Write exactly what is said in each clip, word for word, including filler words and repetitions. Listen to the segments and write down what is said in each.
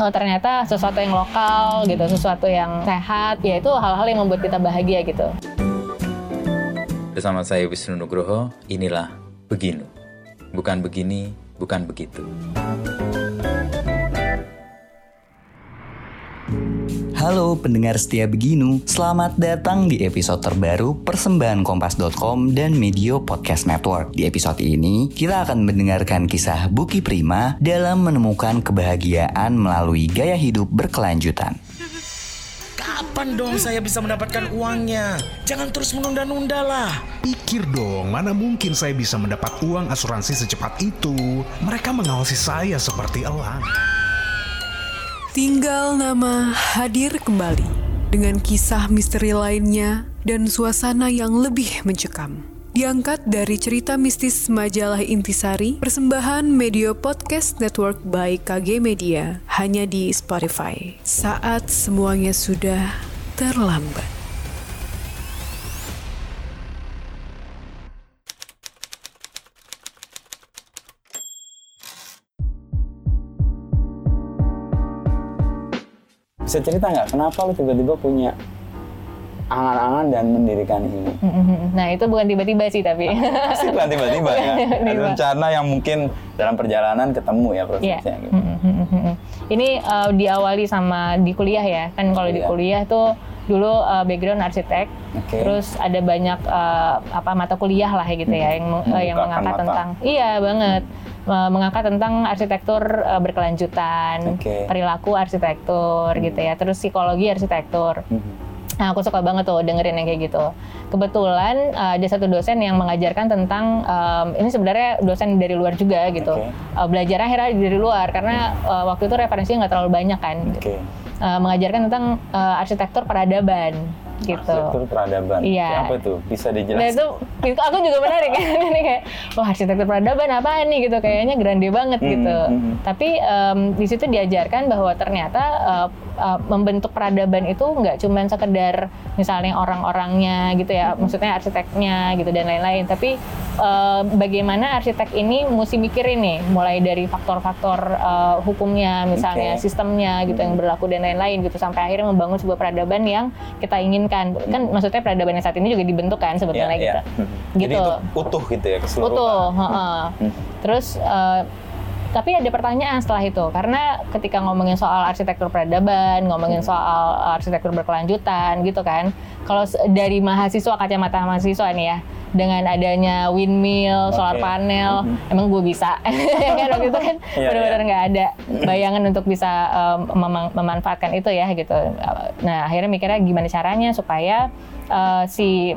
oh, ternyata sesuatu yang lokal gitu, sesuatu yang sehat, ya itu hal-hal yang membuat kita bahagia gitu. Bersama saya Wisnu Nugroho, inilah Beginu. Bukan begini, bukan begitu. Halo pendengar setia Beginu, selamat datang di episode terbaru persembahan Kompas dot com dan Medio Podcast Network. Di episode ini, kita akan mendengarkan kisah Bukhi Prima dalam menemukan kebahagiaan melalui gaya hidup berkelanjutan. Kapan dong saya bisa mendapatkan uangnya? Jangan terus menunda-nunda lah. Pikir dong, mana mungkin saya bisa mendapat uang asuransi secepat itu. Mereka mengawasi saya seperti elang. Tinggal Nama hadir kembali dengan kisah misteri lainnya dan suasana yang lebih mencekam. Diangkat dari cerita mistis majalah Intisari, persembahan Medio Podcast Network by K G Media, hanya di Spotify. Saat semuanya sudah terlambat. Bisa cerita nggak kenapa lo tiba-tiba punya angan-angan dan mendirikan ini? Nah itu bukan tiba-tiba sih tapi. Pasti bukan tiba-tiba ya. Ada rencana yang mungkin dalam perjalanan ketemu ya prosesnya. Yeah. Gitu. Ini uh, diawali sama di kuliah ya kan kalau yeah. Di kuliah tuh dulu uh, background arsitek, okay. Terus ada banyak uh, apa mata kuliah lah ya gitu ya yang uh, yang mengangkat mata. Tentang iya banget. Hmm. Mengangkat tentang arsitektur berkelanjutan, okay. Perilaku arsitektur hmm. gitu ya, terus psikologi arsitektur. Hmm. Nah aku suka banget tuh dengerin yang kayak gitu. Kebetulan uh, ada satu dosen yang mengajarkan tentang, um, ini sebenarnya dosen dari luar juga gitu, okay. uh, belajar akhirnya dari luar karena hmm. uh, waktu itu referensinya nggak terlalu banyak kan. Okay. Gitu. Uh, mengajarkan tentang uh, arsitektur peradaban. Gitu. Arsitektur peradaban, iya. Apa itu? Bisa dijelaskan? Nah itu, aku juga menarik kan, ini kayak, wah arsitektur peradaban apaan nih gitu, kayaknya grande banget mm-hmm. gitu. Tapi um, di situ diajarkan bahwa ternyata uh, uh, membentuk peradaban itu nggak cuma sekedar misalnya orang-orangnya gitu ya, mm-hmm. maksudnya arsiteknya gitu dan lain-lain. Tapi uh, bagaimana arsitek ini mesti mikirin nih, mulai dari faktor-faktor uh, hukumnya, misalnya okay. sistemnya gitu mm-hmm. yang berlaku dan lain-lain gitu, sampai akhirnya membangun sebuah peradaban yang kita ingin kan, kan hmm. maksudnya peradaban yang saat ini juga dibentuk kan sebetulnya yeah, yeah. gitu. Hmm. Jadi gitu. Itu utuh gitu ya keseluruhan. Utuh, heeh. Hmm. Terus uh, tapi ada pertanyaan setelah itu karena ketika ngomongin soal arsitektur peradaban, ngomongin soal arsitektur berkelanjutan gitu kan. Kalau dari mahasiswa kacamata mahasiswa nih ya, dengan adanya windmill, solar okay. panel, mm-hmm. emang gue bisa. Kan waktu itu kan yeah, benar-benar nggak yeah. ada bayangan untuk bisa um, mem- memanfaatkan itu ya gitu. Nah akhirnya mikirnya gimana caranya supaya uh, si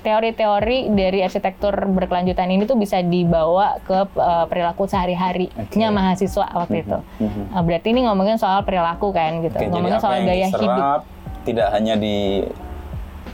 teori-teori dari arsitektur berkelanjutan ini tuh bisa dibawa ke uh, perilaku sehari-harinya okay. mahasiswa waktu mm-hmm. itu. Mm-hmm. Berarti ini ngomongin soal perilaku kan gitu, okay, ngomongin soal gaya diserap, hidup. Tidak hanya di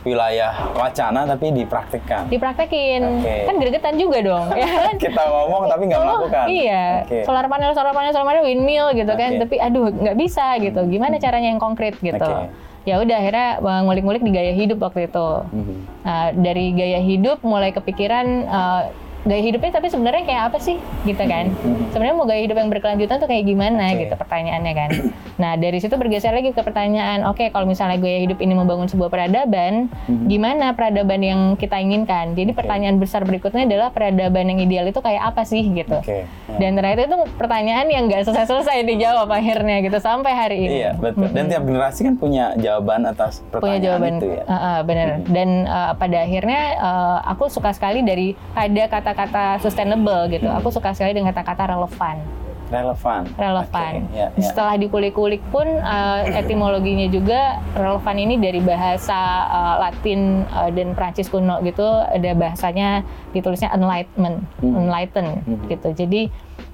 wilayah wacana tapi dipraktikkan. Dipraktekin. Okay. Kan gregetan juga dong. Ya kan? Kita ngomong tapi nggak melakukan. Iya. Okay. Solar panel, solar panel, solar panel, windmill gitu okay. kan. Tapi aduh nggak bisa gitu. Gimana caranya yang konkret gitu. Okay. Ya udah akhirnya ngulik-ngulik di gaya hidup waktu itu. Mm-hmm. Nah, dari gaya hidup mulai kepikiran uh, gaya hidupnya tapi sebenarnya kayak apa sih gitu kan. Mm-hmm. Sebenarnya mau gaya hidup yang berkelanjutan tuh kayak gimana okay. gitu pertanyaannya kan. Nah dari situ bergeser lagi ke pertanyaan, oke okay, kalau misalnya gaya hidup ini membangun sebuah peradaban, mm-hmm. gimana peradaban yang kita inginkan? Jadi okay. pertanyaan besar berikutnya adalah peradaban yang ideal itu kayak apa sih gitu. Okay. Yeah. Dan ternyata itu pertanyaan yang nggak selesai-selesai dijawab akhirnya gitu sampai hari ini. Iya betul. Mm-hmm. Dan tiap generasi kan punya jawaban atas pertanyaan punya jawaban, itu ya. Uh, uh, benar. Mm-hmm. Dan uh, pada akhirnya uh, aku suka sekali dari ada kata-kata sustainable gitu. Mm-hmm. Aku suka sekali dengan kata-kata relevan. Relevan. Relevan. Okay, yeah, yeah. Setelah dikulik-kulik pun uh, etimologinya juga relevan ini dari bahasa uh, Latin uh, dan Prancis kuno gitu. Ada bahasanya ditulisnya enlightenment, mm-hmm. enlighten mm-hmm. gitu. Jadi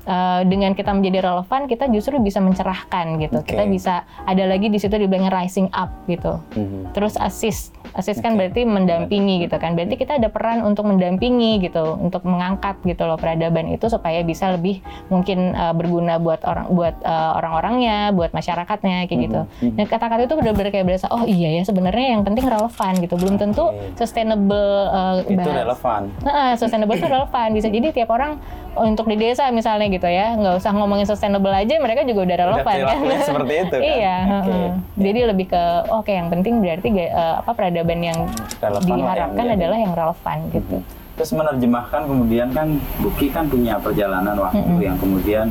uh, dengan kita menjadi relevan kita justru bisa mencerahkan gitu. Okay. Kita bisa ada lagi di situ dibilangnya rising up gitu. Mm-hmm. Terus assist. Assist kan okay. berarti mendampingi gitu kan. Berarti kita ada peran untuk mendampingi gitu, untuk mengangkat gitu loh peradaban itu supaya bisa lebih mungkin uh, berguna buat orang buat uh, orang-orangnya, buat masyarakatnya kayak gitu. Mm-hmm. Nah, kata-kata itu benar-benar kayak berasa, oh iya ya sebenarnya yang penting relevan gitu. Belum tentu okay. sustainable uh, itu bahas. Relevan. Nah, sustainable itu relevan. Bisa jadi tiap orang untuk di desa misalnya gitu ya, nggak usah ngomongin sustainable aja, mereka juga udah relevan kan. Seperti itu kan. Iya. Okay. Uh, yeah. Jadi lebih ke oke okay, yang penting berarti uh, apa peradaban yang relevan diharapkan yang adalah yang relevan gitu. Terus menerjemahkan kemudian kan Bukhi kan punya perjalanan waktu mm-hmm. yang kemudian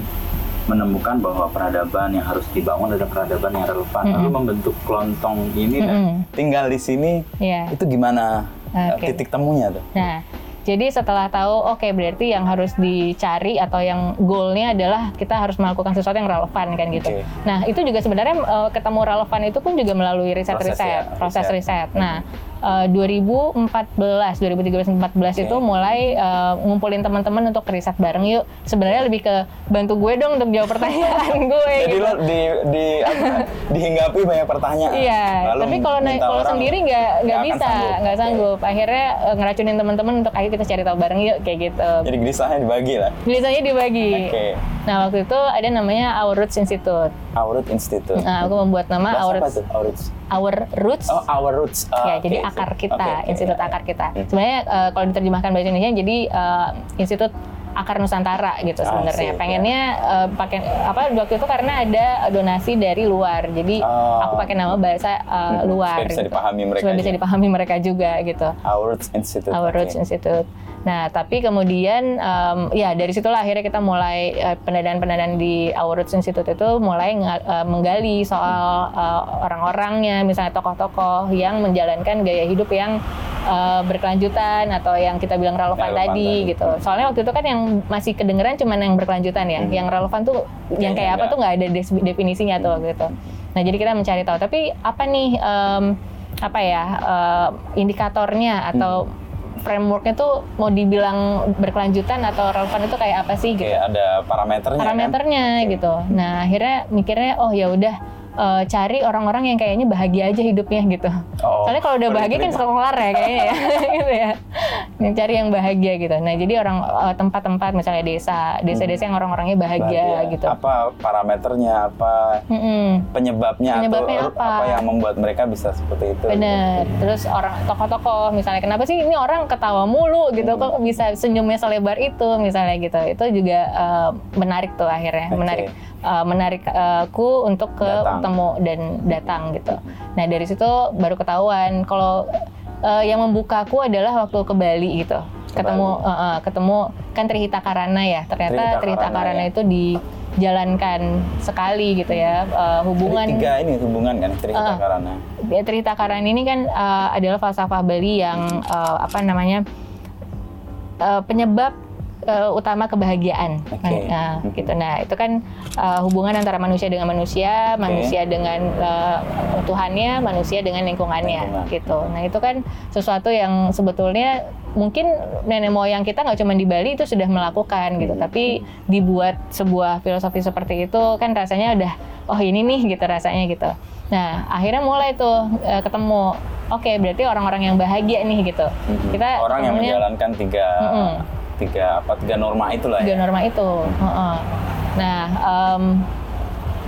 menemukan bahwa peradaban yang harus dibangun adalah peradaban yang relevan. Mm-hmm. Lalu membentuk kelontong ini mm-hmm. dan tinggal di sini yeah. itu gimana okay. titik temunya tuh? Nah. Jadi setelah tahu, oke okay, berarti yang harus dicari atau yang goalnya adalah kita harus melakukan sesuatu yang relevan kan gitu. Okay. Nah itu juga sebenarnya uh, ketemu relevan itu pun juga melalui riset-riset, proses, ya, proses riset. riset. Nah uh, dua ribu empat belas, dua ribu tiga belas, dua ribu empat belas okay. itu mulai uh, ngumpulin teman-teman untuk riset bareng yuk. Sebenarnya lebih ke bantu gue dong untuk jawab pertanyaan gue. Jadi gitu. Lo di, di, apa, dihinggapi banyak pertanyaan. Iya. Lalu tapi kalau na- kalau sendiri nggak nggak bisa, nggak sanggup. Okay. Akhirnya uh, ngeracunin teman-teman untuk akhirnya kita cari tahu bareng yuk kayak gitu. Jadi gelisahnya dibagi lah. Gelisahnya dibagi. Oke. Okay. Nah waktu itu ada namanya Our Roots Institute. Our Roots Institute. Nah aku membuat nama Our Roots. Our Roots. Our Roots. Oh Our Roots. Uh, ya okay, jadi akar kita, okay, okay, Institut yeah. akar kita. Hmm. Sebenarnya uh, kalau diterjemahkan bahasa Indonesia jadi uh, Institut Akar Nusantara gitu sebenarnya. Ah, pengennya yeah. uh, pakai apa waktu itu karena ada donasi dari luar. Jadi oh. aku pakai nama bahasa uh, luar. Supaya bisa gitu. dipahami mereka. Supaya bisa dipahami mereka juga gitu. Our Roots Institute. Our okay. Roots Institute. Nah, tapi kemudian um, ya dari situlah akhirnya kita mulai uh, pendanaan-pendanaan di Our Roots Institute itu mulai uh, menggali soal uh, orang-orangnya, misalnya tokoh-tokoh yang menjalankan gaya hidup yang uh, berkelanjutan atau yang kita bilang relevan, relevan tadi, tadi gitu. Soalnya waktu itu kan yang masih kedengeran cuman yang berkelanjutan ya, hmm. yang relevan tuh yang kayak apa tuh nggak ada definisinya tuh gitu. Nah, jadi kita mencari tahu. Tapi apa nih um, apa ya uh, indikatornya atau hmm. frameworknya tuh mau dibilang berkelanjutan atau relevan itu kayak apa sih gitu? Kayak ada parameternya. Parameternya kan? Gitu. Nah akhirnya mikirnya oh ya udah uh, cari orang-orang yang kayaknya bahagia aja hidupnya gitu. Oh, soalnya kalau udah bahagia kan suka kelar ya kayaknya ya, gitu ya. Yang cari yang bahagia gitu. Nah jadi orang uh, tempat-tempat misalnya desa, desa-desa yang orang-orangnya bahagia, bahagia gitu. Apa parameternya? Apa mm-hmm. penyebabnya? Penyebabnya atau apa? Apa yang membuat mereka bisa seperti itu? Bener. Gitu. Terus orang tokoh-tokoh misalnya kenapa sih ini orang ketawa mulu gitu? Hmm. Kok bisa senyumnya selebar itu misalnya gitu? Itu juga uh, menarik tuh akhirnya, okay. menarik. Uh, menarik uh, ku untuk ketemu dan datang gitu. Nah dari situ baru ketahuan kalau uh, yang membuka ku adalah waktu ke Bali gitu. Ke ketemu Bali. Uh, uh, ketemu kan Trihita Karana ya. Ternyata Trihita, Trihita Karana ya. Itu dijalankan sekali gitu ya uh, hubungan. Jadi tiga ini hubungan kan Trihita uh, Karana. Trihita Karana ini kan uh, adalah falsafah Bali yang uh, apa namanya uh, penyebab Uh, utama kebahagiaan, okay. nah, gitu. Nah itu kan uh, hubungan antara manusia dengan manusia, okay. manusia dengan uh, Tuhannya, manusia dengan lingkungannya, Lingkungan. gitu. Nah itu kan sesuatu yang sebetulnya mungkin nenek moyang kita nggak cuma di Bali itu sudah melakukan gitu, mm-hmm. tapi dibuat sebuah filosofi seperti itu kan rasanya udah oh ini nih gitu rasanya gitu. Nah akhirnya mulai tuh uh, ketemu. Oke okay, berarti orang-orang yang bahagia nih gitu. Mm-hmm. Kita orang yang menjalankan tiga. Mm-mm. tiga apa tiga norma itulah tiga ya. norma itu uh-uh. Nah um,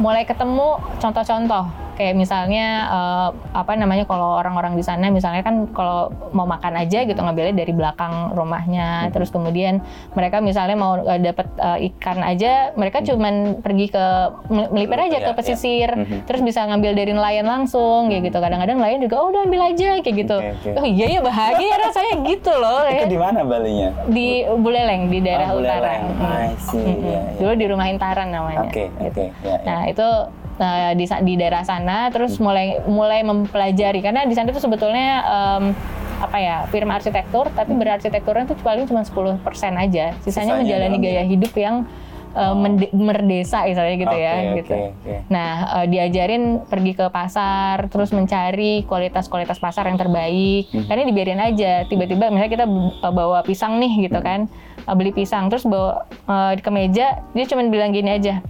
mulai ketemu contoh-contoh kayak misalnya uh, apa namanya kalau orang-orang di sana misalnya kan kalau mau makan aja gitu ngambilnya dari belakang rumahnya, hmm. terus kemudian mereka misalnya mau uh, dapat uh, ikan aja mereka hmm. cuman pergi ke melipir aja ya, ke pesisir ya. hmm. terus bisa ngambil dari nelayan langsung kayak gitu. Kadang-kadang nelayan juga oh udah ambil aja kayak gitu. Okay, okay. Oh iya ya bahagia rasanya gitu loh. Itu di mana Balinya? Di Buleleng di daerah oh, utara. I see. Hmm. Yeah, yeah. Dulu di rumah Intaran namanya. Oke. Okay, gitu. okay. yeah, yeah. Nah itu Nah, di, di daerah sana terus mulai mulai mempelajari karena di sana itu sebetulnya um, apa ya firma arsitektur tapi berarsitekturnya itu paling cuma sepuluh persen aja, sisanya, sisanya menjalani gaya ya. hidup yang uh, oh. mende- merdesa misalnya gitu okay, ya okay, gitu. Okay. Nah uh, diajarin pergi ke pasar terus mencari kualitas-kualitas pasar yang terbaik hmm. karena dibiarin aja tiba-tiba misalnya kita bawa pisang nih gitu kan beli pisang terus bawa uh, ke meja dia cuma bilang gini aja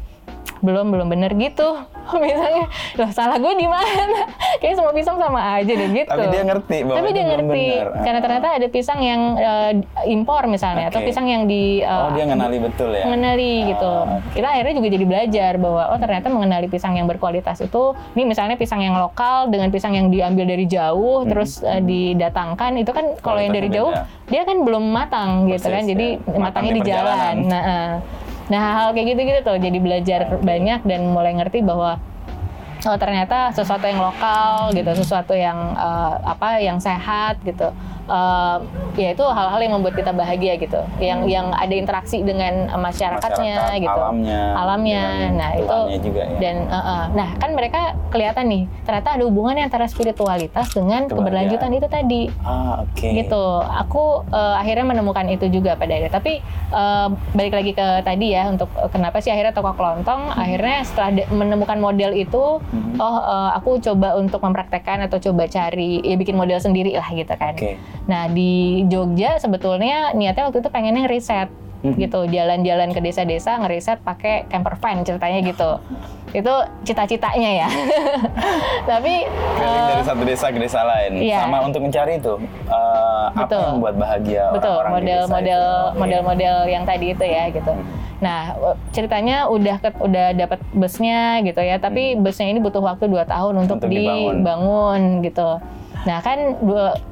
belum belum bener gitu. Misalnya, loh salah gue di mana? Kayaknya semua pisang sama aja deh gitu. Tapi dia ngerti bahwa Tapi dia ngerti bener. Karena ternyata ada pisang yang uh, impor misalnya, okay. atau pisang yang di uh, oh dia ngenali betul ya? Mengenali oh, gitu. Okay. Kita akhirnya juga jadi belajar bahwa oh ternyata mengenali pisang yang berkualitas itu, ini misalnya pisang yang lokal dengan pisang yang diambil dari jauh hmm. terus uh, didatangkan itu kan kalau yang dari jauh ya. Dia kan belum matang gitu. Persis, kan, jadi ya. matangnya di, di jalan. Nah. Uh, Nah hal kayak gitu-gitu tuh, jadi belajar banyak dan mulai ngerti bahwa oh ternyata sesuatu yang lokal gitu, sesuatu yang uh, apa yang sehat gitu, uh, ya itu hal-hal yang membuat kita bahagia gitu, yang hmm. yang ada interaksi dengan masyarakatnya Masyarakat, gitu, alamnya, alamnya. Nah itu juga, ya. dan uh, uh, nah kan mereka kelihatan nih ternyata ada hubungannya antara spiritualitas dengan Kebahagiaan. keberlanjutan itu tadi, ah, okay. gitu. Aku uh, akhirnya menemukan itu juga pada akhirnya, tapi uh, balik lagi ke tadi ya untuk uh, kenapa sih akhirnya toko kelontong, hmm. akhirnya setelah de- menemukan model itu. Mm-hmm. Oh, uh, aku coba untuk mempraktekkan atau coba cari, ya bikin model sendiri lah gitu kan. Okay. Nah di Jogja sebetulnya niatnya waktu itu pengennya ngeriset mm-hmm. gitu, jalan-jalan ke desa-desa ngeriset pakai camper van ceritanya gitu. Itu cita-citanya ya. Tapi uh, dari satu desa ke desa lain, yeah. sama untuk mencari itu uh, apa yang membuat bahagia Betul. orang-orang model, di desa model, itu. Model-model yang tadi itu ya gitu. Nah, ceritanya udah ke, udah dapat busnya gitu ya, tapi hmm. busnya ini butuh waktu dua tahun untuk, untuk dibangun. dibangun gitu. Nah, kan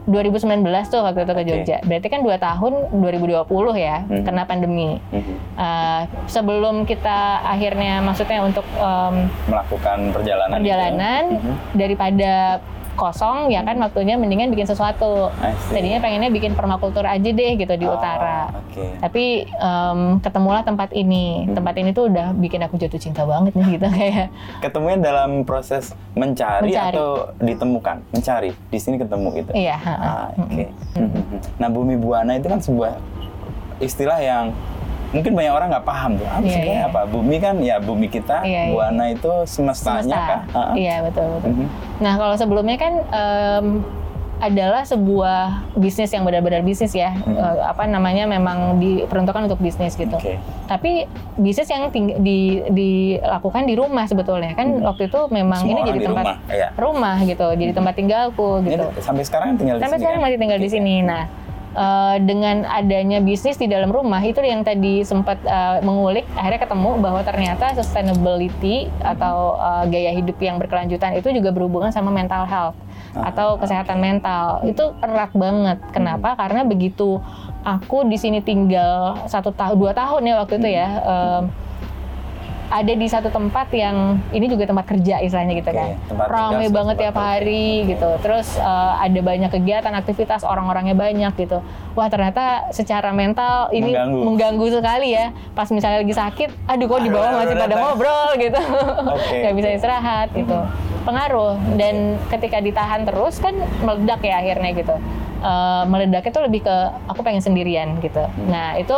dua ribu sembilan belas tuh waktu itu ke Jogja. Okay. Berarti kan dua tahun dua ribu dua puluh ya, hmm. kena pandemi. Hmm. Uh, sebelum kita akhirnya maksudnya untuk um, melakukan perjalanan perjalanan itu. daripada kosong ya kan waktunya, mendingan bikin sesuatu. Tadinya pengennya bikin permakultur aja deh gitu di oh, utara. Okay. Tapi um, ketemulah tempat ini. Hmm. Tempat ini tuh udah bikin aku jatuh cinta banget nih gitu kayak. Ketemunya dalam proses mencari, mencari. atau ditemukan? Mencari. Di sini ketemu gitu. Iya, ah, Oke. Okay. Hmm. Nah, Bumi Bhuvana itu kan sebuah istilah yang mungkin banyak orang nggak paham tuh, ah, maksudnya yeah, yeah. apa? Bumi kan ya bumi kita, yeah, yeah. Bhuvana itu semestanya Semesta. kan? Iya yeah, betul. betul. Mm-hmm. Nah kalau sebelumnya kan um, adalah sebuah bisnis yang benar-benar bisnis ya, mm-hmm. uh, apa namanya memang diperuntukkan untuk bisnis gitu. Okay. Tapi bisnis yang ting- di, dilakukan di rumah sebetulnya kan mm-hmm. waktu itu memang Semua ini jadi tempat rumah, ya. rumah gitu, jadi mm-hmm. tempat tinggalku gitu. Jadi, sampai sekarang tinggal sampai di sini. Sampai sekarang kan? masih tinggal okay. di sini. Nah. Uh, dengan adanya bisnis di dalam rumah itu yang tadi sempat uh, mengulik, akhirnya ketemu bahwa ternyata sustainability atau uh, gaya hidup yang berkelanjutan itu juga berhubungan sama mental health ah, atau kesehatan okay. mental. Itu erat banget. Kenapa? Hmm. Karena begitu aku di sini tinggal satu tahun dua tahun ya waktu itu ya. Um, ada di satu tempat yang ini juga tempat kerja istilahnya gitu okay, kan ramai banget tiap hari gitu, terus uh, ada banyak kegiatan aktivitas, orang-orangnya banyak gitu. Wah ternyata secara mental ini mengganggu, mengganggu sekali ya. Pas misalnya lagi sakit, aduh kok di bawah masih pada ngobrol gitu, okay, nggak bisa istirahat okay. gitu, pengaruh. Dan ketika ditahan terus kan meledak ya akhirnya gitu. Uh, meledaknya tuh lebih ke aku pengen sendirian gitu. Hmm. Nah itu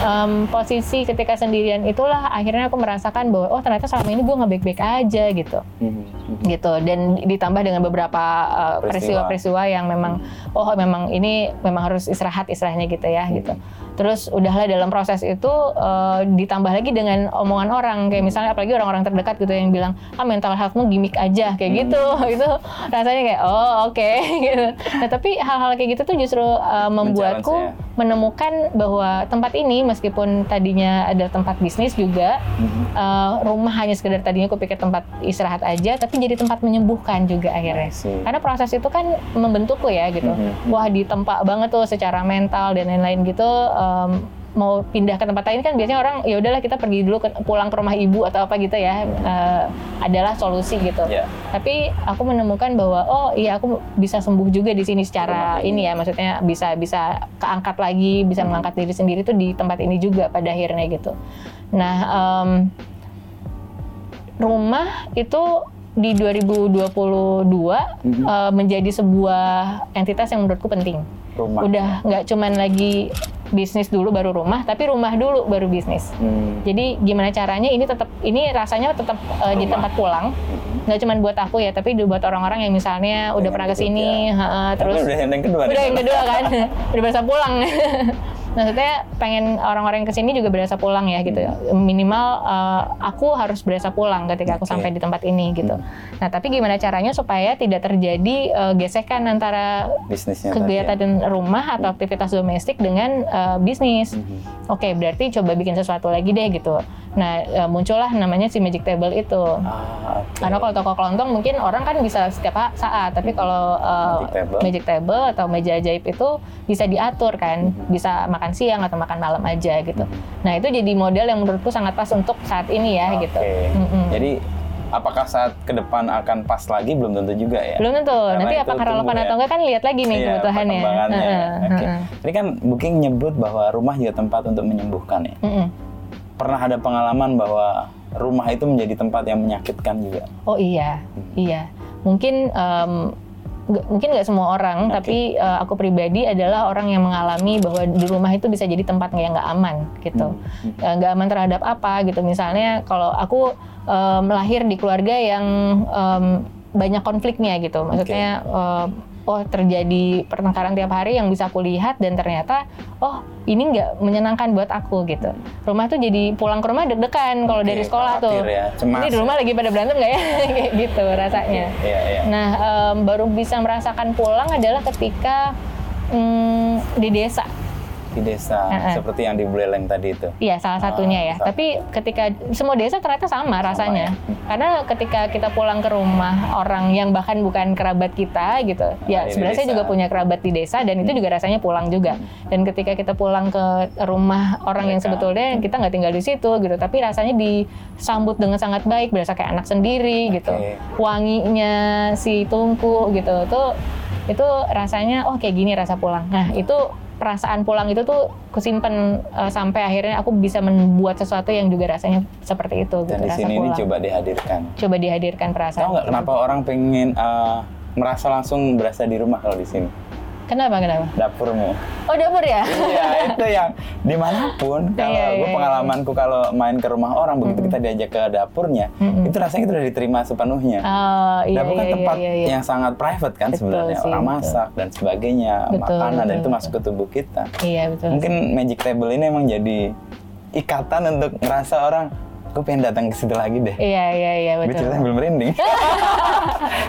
um, posisi ketika sendirian itulah akhirnya aku merasakan bahwa oh ternyata selama ini gue nggak baik-baik aja gitu, hmm. gitu. Dan ditambah dengan beberapa uh, peristiwa-peristiwa yang memang hmm. oh memang ini memang harus istirahat istilahnya gitu ya hmm. gitu. Terus udahlah dalam proses itu uh, ditambah lagi dengan omongan orang kayak misalnya apalagi orang-orang terdekat gitu yang bilang ah mental healthmu gimmick aja kayak gitu, hmm. gitu. Rasanya kayak oh oke okay. gitu. Nah tapi hal-hal hal kayak gitu tuh justru uh, membuatku menemukan bahwa tempat ini meskipun tadinya ada tempat bisnis juga, mm-hmm. uh, rumah hanya sekedar tadinya aku pikir tempat istirahat aja, tapi jadi tempat menyembuhkan juga akhirnya. Karena proses itu kan membentukku ya gitu. Mm-hmm. Wah ditempa banget tuh secara mental dan lain-lain gitu. Um, mau pindah ke tempat lain kan biasanya orang ya udahlah kita pergi dulu ke, pulang ke rumah ibu atau apa gitu ya uh, adalah solusi gitu. Yeah. Tapi aku menemukan bahwa oh iya aku bisa sembuh juga di sini secara ini ya, maksudnya bisa bisa keangkat lagi, bisa hmm. mengangkat diri sendiri tuh di tempat ini juga pada akhirnya gitu. Nah um, rumah itu di dua ribu dua puluh dua mm-hmm. uh, menjadi sebuah entitas yang menurutku penting. Rumah. Udah nggak cuman lagi bisnis dulu baru rumah, tapi rumah dulu baru bisnis. Hmm. Jadi gimana caranya ini tetap ini rasanya tetap uh, di tempat pulang. Nggak cuma buat aku ya, tapi buat orang-orang yang misalnya udah pernah kesini, ya. uh, terus udah yang kedua, udah yang kedua kan, udah biasa pulang. maksudnya pengen orang-orang yang kesini juga berasa pulang ya gitu. Minimal uh, aku harus berasa pulang ketika aku okay. sampai di tempat ini gitu. Nah tapi gimana caranya supaya tidak terjadi uh, gesekan antara bisnisnya kegiatan tadi, ya. rumah atau aktivitas domestik dengan uh, bisnis. Mm-hmm. Oke okay, berarti coba bikin sesuatu lagi deh gitu. Nah uh, muncullah namanya si Magic Table itu. Ah, okay. Karena kalau toko kelontong mungkin orang kan bisa setiap saat, tapi kalau uh, Magic Table. Magic Table atau meja ajaib itu bisa diatur kan, mm-hmm. bisa makan siang atau makan malam aja gitu. Nah itu jadi model yang menurutku sangat pas untuk saat ini ya okay. gitu. Mm-hmm. Jadi apakah saat ke depan akan pas lagi belum tentu juga ya? Belum tentu. Karena nanti apakah relevan ya? Atau enggak kan lihat lagi nih iya, kebutuhannya. Perkembangannya. Uh-uh. Okay. Uh-uh. Jadi kan Booking nyebut bahwa rumah juga tempat untuk menyembuhkan ya. Uh-uh. Pernah ada pengalaman bahwa rumah itu menjadi tempat yang menyakitkan juga? Oh iya, hmm. iya. Mungkin. Um, Mungkin nggak semua orang, okay. tapi uh, aku pribadi adalah orang yang mengalami bahwa di rumah itu bisa jadi tempat yang nggak aman, gitu. Nggak hmm. uh, aman terhadap apa, gitu. Misalnya kalau aku uh, melahir di keluarga yang um, banyak konfliknya, gitu. Maksudnya, okay. uh, oh terjadi pertengkaran tiap hari yang bisa aku lihat dan ternyata, oh ini nggak menyenangkan buat aku, gitu. Rumah tuh jadi pulang ke rumah deg-degan kalau okay, dari sekolah tuh. Ya, ini di rumah ya. Lagi pada berantem nggak ya? Kayak gitu rasanya. Okay, yeah, yeah. Nah, um, baru bisa merasakan pulang adalah ketika um, di desa. Di desa, uh-uh. seperti yang di Buleleng tadi itu. Iya, salah satunya ah, ya. Salah. Tapi ketika semua desa ternyata sama rasanya. Sama, ya? Karena ketika kita pulang ke rumah orang yang bahkan bukan kerabat kita gitu. Nah, ya sebenarnya saya juga punya kerabat di desa dan hmm. itu juga rasanya pulang juga. Dan ketika kita pulang ke rumah orang mereka. Yang sebetulnya kita nggak tinggal di situ gitu. Tapi rasanya disambut dengan sangat baik, berasa kayak anak sendiri okay. gitu. Wanginya si tungku gitu. Itu, itu rasanya oh kayak gini rasa pulang. Nah hmm. itu perasaan pulang itu tuh kusimpen uh, sampai akhirnya aku bisa membuat sesuatu yang juga rasanya seperti itu. Dan gitu, di sini ini coba dihadirkan. Coba dihadirkan perasaan. Tahu nggak kenapa orang pengen uh, merasa langsung berasa di rumah kalau di sini? Kenapa kenapa? Dapurmu. Oh dapur ya? Iya itu yang dimanapun. Kalau iya, iya, gue pengalamanku kalau main ke rumah orang begitu mm-hmm. kita diajak ke dapurnya, mm-hmm. itu rasanya kita udah diterima sepenuhnya. Oh, iya, dapur kan iya, tempat iya, iya. yang sangat private kan betul, sebenarnya sih, orang betul. Masak dan sebagainya, betul, makanan betul, dan betul. Itu masuk ke tubuh kita. Iya betul. Mungkin sih. Magic Table ini emang jadi ikatan untuk ngerasa orang. Gue pengen datang ke situ lagi deh. Iya, iya, iya, betul. Gue cerita sambil merinding.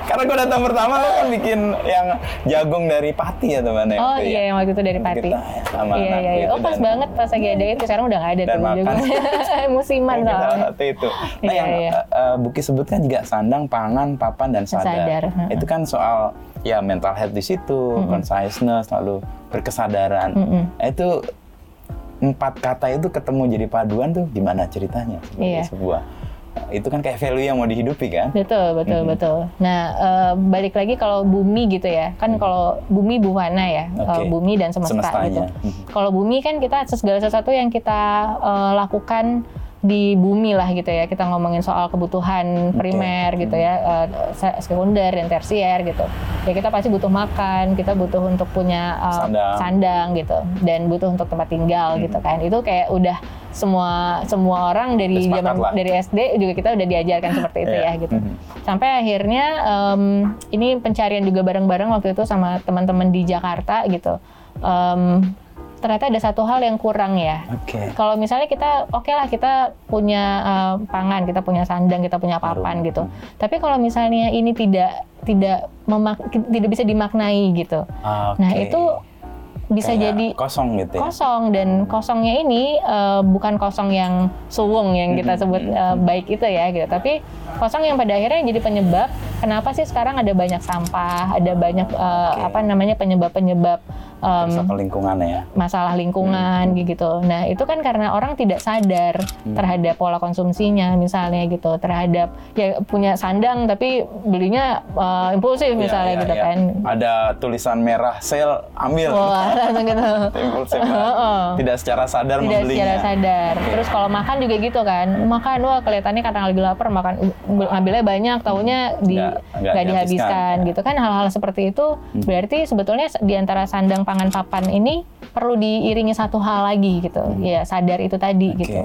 Karena gue datang pertama, lo kan bikin yang jagung dari pati ya teman. Oh itu, iya, ya. Yang waktu itu dari pati. Kita, sama iya, iya, iya. Gitu, oh pas dan, banget pas lagi ada itu, sekarang udah nggak ada tuh jagung. Musiman loh. Salah satu itu. Nah iya, yang iya. Uh, Bukhi sebutkan juga sandang, pangan, papan, dan sadar. sadar. Itu kan soal ya mental health di situ, mm-hmm. consciousness, lalu berkesadaran. Mm-hmm. Nah, itu empat kata itu ketemu jadi paduan tuh gimana ceritanya sebagai iya. sebuah itu kan kayak value yang mau dihidupi kan betul betul mm-hmm. betul. Nah uh, balik lagi kalau bumi gitu ya kan mm-hmm. kalau Bumi Bhuvana ya okay. uh, bumi dan semesta Semestanya. Gitu mm-hmm. kalau bumi kan kita segala sesuatu yang kita uh, lakukan di bumi lah gitu ya, kita ngomongin soal kebutuhan primer okay. gitu ya, uh, sekunder dan tersier gitu. Ya kita pasti butuh makan, kita butuh untuk punya uh, sandang. sandang gitu, dan butuh untuk tempat tinggal hmm. gitu kan. Itu kayak udah semua semua orang dari zaman dari S D juga kita udah diajarkan seperti itu yeah. ya gitu. Mm-hmm. Sampai akhirnya um, ini pencarian juga bareng-bareng waktu itu sama teman-teman di Jakarta gitu. Um, ternyata ada satu hal yang kurang ya. Okay. Kalau misalnya kita, oke okay lah kita punya uh, pangan, kita punya sandang, kita punya papan Aduh. gitu. Tapi kalau misalnya ini tidak tidak memak- tidak bisa dimaknai gitu. Okay. Nah itu bisa kayak jadi kosong gitu ya? Kosong, dan kosongnya ini uh, bukan kosong yang suwung yang kita sebut uh, baik itu ya gitu, tapi kosong yang pada akhirnya jadi penyebab kenapa sih sekarang ada banyak sampah, ada banyak uh, okay. apa namanya penyebab-penyebab um, masalah lingkungan ya? Masalah lingkungan hmm. gitu. Nah itu kan karena orang tidak sadar hmm. terhadap pola konsumsinya misalnya gitu, terhadap ya punya sandang tapi belinya uh, impulsif misalnya ya, ya, gitu ya. Kan ada tulisan merah sale ambil. Wah. Langsung gitu. Impulsif banget. Oh. Tidak secara sadar Tidak membelinya. Tidak secara sadar. Okay. Terus kalau makan juga gitu kan. Makan, wah kelihatannya karena lagi lapar, makan ngambilnya banyak, taunya di, nggak, nggak, nggak dihabiskan ya. Gitu kan. Hal-hal seperti itu hmm. berarti sebetulnya di antara sandang, pangan, papan ini perlu diiringi satu hal lagi gitu. Hmm. Ya sadar itu tadi okay. gitu.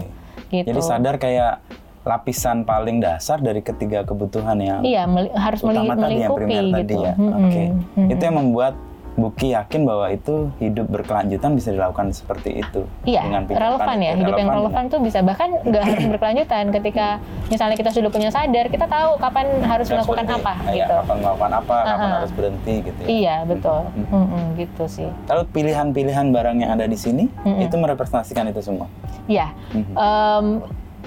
gitu. Jadi sadar kayak lapisan paling dasar dari ketiga kebutuhan yang iya, meli- harus utama meli- tadi yang primer gitu. Tadi ya. Hmm. Oke. Okay. Hmm. Itu yang membuat Bukhi yakin bahwa itu hidup berkelanjutan bisa dilakukan seperti itu. Iya, dengan relevan ya. Hidup yang relevan tuh bisa, bahkan nggak harus berkelanjutan. Ketika misalnya kita sudah punya sadar, kita tahu kapan harus melakukan apa gitu. Kapan melakukan apa, kapan harus berhenti gitu. Iya, betul. Gitu sih. Lalu pilihan-pilihan barang yang ada di sini, itu merepresentasikan itu semua? Iya.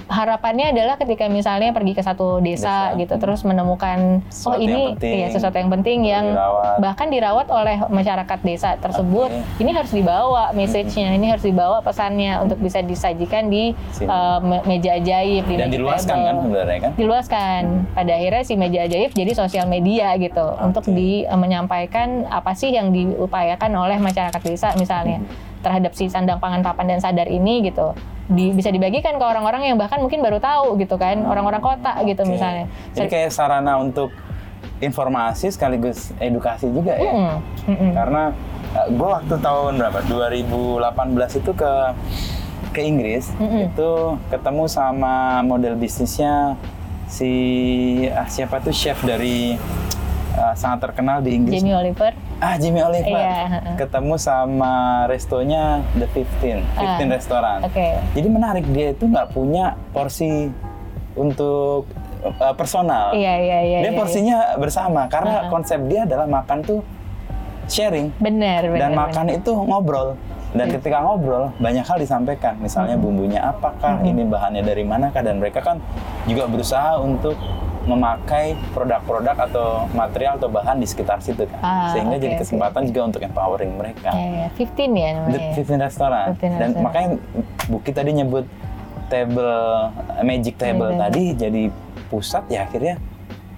Harapannya adalah ketika misalnya pergi ke satu desa, desa. gitu, terus menemukan sesuatu oh ini penting, ya, sesuatu yang penting yang dirawat. bahkan dirawat oleh masyarakat desa tersebut, okay. ini harus dibawa message-nya, mm-hmm. ini harus dibawa pesannya untuk bisa disajikan di uh, meja ajaib di dan diluaskan table. kan sebenarnya kan? Diluaskan. Mm-hmm. Pada akhirnya si meja ajaib jadi sosial media gitu, okay. untuk di uh, menyampaikan apa sih yang diupayakan oleh masyarakat desa misalnya mm-hmm. terhadap si sandang pangan papan dan sadar ini gitu. Di, bisa dibagikan ke orang-orang yang bahkan mungkin baru tahu gitu kan, orang-orang kota gitu okay. misalnya. Jadi kayak sarana untuk informasi sekaligus edukasi juga ya. Mm-mm. Mm-mm. Karena uh, gue waktu tahun berapa dua ribu delapan belas itu ke ke Inggris Mm-mm. itu ketemu sama model bisnisnya si ah, siapa tuh chef dari uh, sangat terkenal di Inggris. Jamie Oliver. Ah, Jamie Oliver. Yeah. Ketemu sama restonya The Fifteen, Fifteen ah, Restoran. Okay. Jadi menarik, dia itu nggak punya porsi untuk uh, personal. Iya, yeah, iya, yeah, iya. Yeah, dia yeah, porsinya yeah. bersama, karena uh-huh. konsep dia adalah makan tuh sharing. Benar, benar. Dan makan bener. itu ngobrol. Dan hmm. ketika ngobrol, banyak hal disampaikan. Misalnya bumbunya apakah, hmm. ini bahannya dari manakah, dan mereka kan juga berusaha untuk memakai produk-produk atau material atau bahan di sekitar situ kan, ah, sehingga okay, jadi kesempatan okay. juga untuk empowering mereka. Yeah, yeah. Fifteen ya namanya. The Fifteen Restoran. fifteen Dan restoran. Makanya Bukhi tadi nyebut table magic table yeah, tadi yeah. jadi pusat ya akhirnya.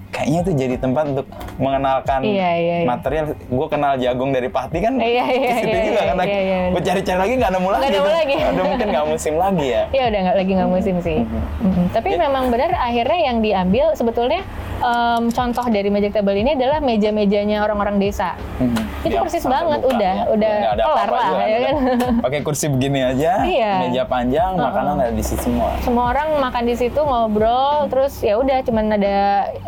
Kayaknya itu jadi tempat untuk mengenalkan iya, iya, iya. material. Gue kenal jagung dari Pati kan, iya, iya, ke situ iya, juga iya, kan. Iya, iya. Gue cari-cari lagi nggak nemu lagi. Nggak nemu lagi. Udah mungkin nggak musim lagi ya. Iya udah nggak lagi nggak musim sih. Mm-hmm. Mm-hmm. Tapi yeah. memang benar akhirnya yang diambil sebetulnya um, contoh dari magic table ini adalah meja-mejanya orang-orang desa. Mm-hmm. Itu ya, persis banget buka, udah ya. udah ya, kelar lah ya kan. Pakai kursi begini aja, iya. meja panjang, uh-huh. makanan ada di situ semua. Semua orang makan di situ ngobrol, mm-hmm. terus ya udah cuman ada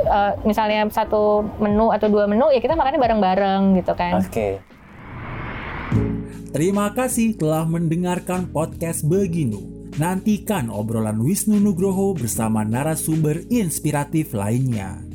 uh, misalnya satu menu atau dua menu, ya kita makannya bareng-bareng gitu kan. Oke. Okay. Terima kasih telah mendengarkan podcast Beginu. Nantikan obrolan Wisnu Nugroho bersama narasumber inspiratif lainnya.